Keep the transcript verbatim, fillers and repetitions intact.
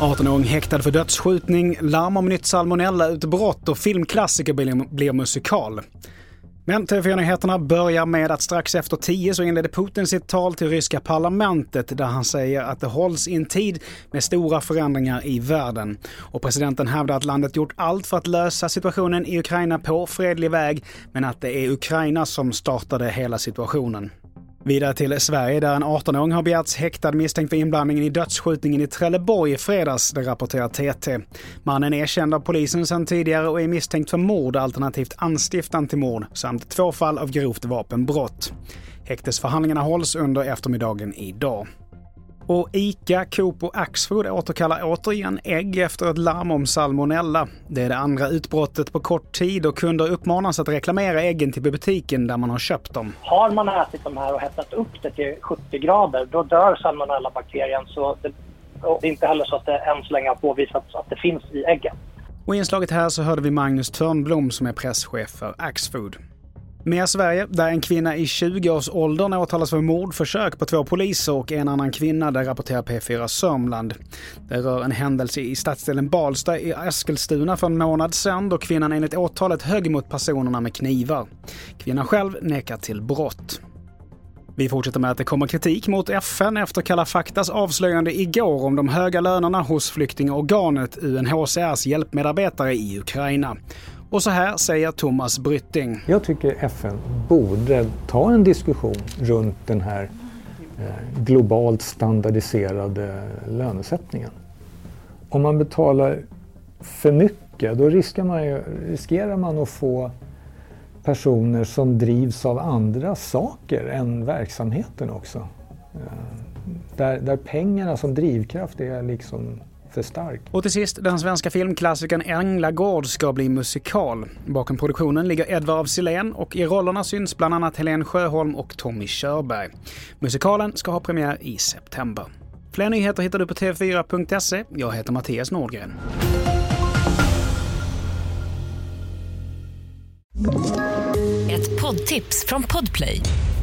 arton-åring häktad för dödsskjutning, larm om nytt salmonellautbrott och filmklassiker blir musikal. Men T V fyra-nyheterna börjar med att strax efter tio så inledde Putin sitt tal till ryska parlamentet där han säger att det hålls i en tid med stora förändringar i världen. Och presidenten hävdar att landet gjort allt för att lösa situationen i Ukraina på fredlig väg, men att det är Ukraina som startade hela situationen. Vidare till Sverige där en arton-åring har begärts häktad misstänkt för inblandningen i dödsskjutningen i Trelleborg i fredags, det rapporterar T T. Mannen är känd av polisen sedan tidigare och är misstänkt för mord alternativt anstiftan till mord samt två fall av grovt vapenbrott. Häktesförhandlingarna hålls under eftermiddagen idag. Och ICA, Coop och Axfood återkallar återigen ägg efter ett larm om salmonella. Det är det andra utbrottet på kort tid och kunder uppmanas att reklamera äggen till butiken där man har köpt dem. Har man ätit de här och hettat upp det till sjuttio grader, då dör salmonellabakterien. Så det, och det är inte heller så att det än så länge har påvisats att det finns i äggen. Och i inslaget här så hörde vi Magnus Törnblom som är presschef för Axfood. Med Sverige, där en kvinna i tjugo-årsåldern åtalas för mordförsök på två poliser och en annan kvinna, där rapporterar P fyra Sörmland. Det rör en händelse i stadsdelen Balsta i Eskilstuna för en månad sedan då kvinnan enligt åtalet högg mot personerna med knivar. Kvinnan själv nekar till brott. Vi fortsätter med att det kommer kritik mot F N efter Kalla Faktas avslöjande igår om de höga lönerna hos flyktingorganet U N H C R:s hjälpmedarbetare i Ukraina. Och så här säger Thomas Brytting. Jag tycker F N borde ta en diskussion runt den här globalt standardiserade lönesättningen. Om man betalar för mycket, då riskerar man, ju, riskerar man att få personer som drivs av andra saker än verksamheten också. Där, där pengarna som drivkraft är liksom... Och till sist, den svenska filmklassikern Änglagård ska bli musikal. Bakom produktionen ligger Edvard Silén och i rollerna syns bland annat Helene Sjöholm och Tommy Körberg. Musikalen ska ha premiär i september. Fler nyheter hittar du på t v fyra punkt se. Jag heter Mattias Nordgren. Ett poddtips från Podplay.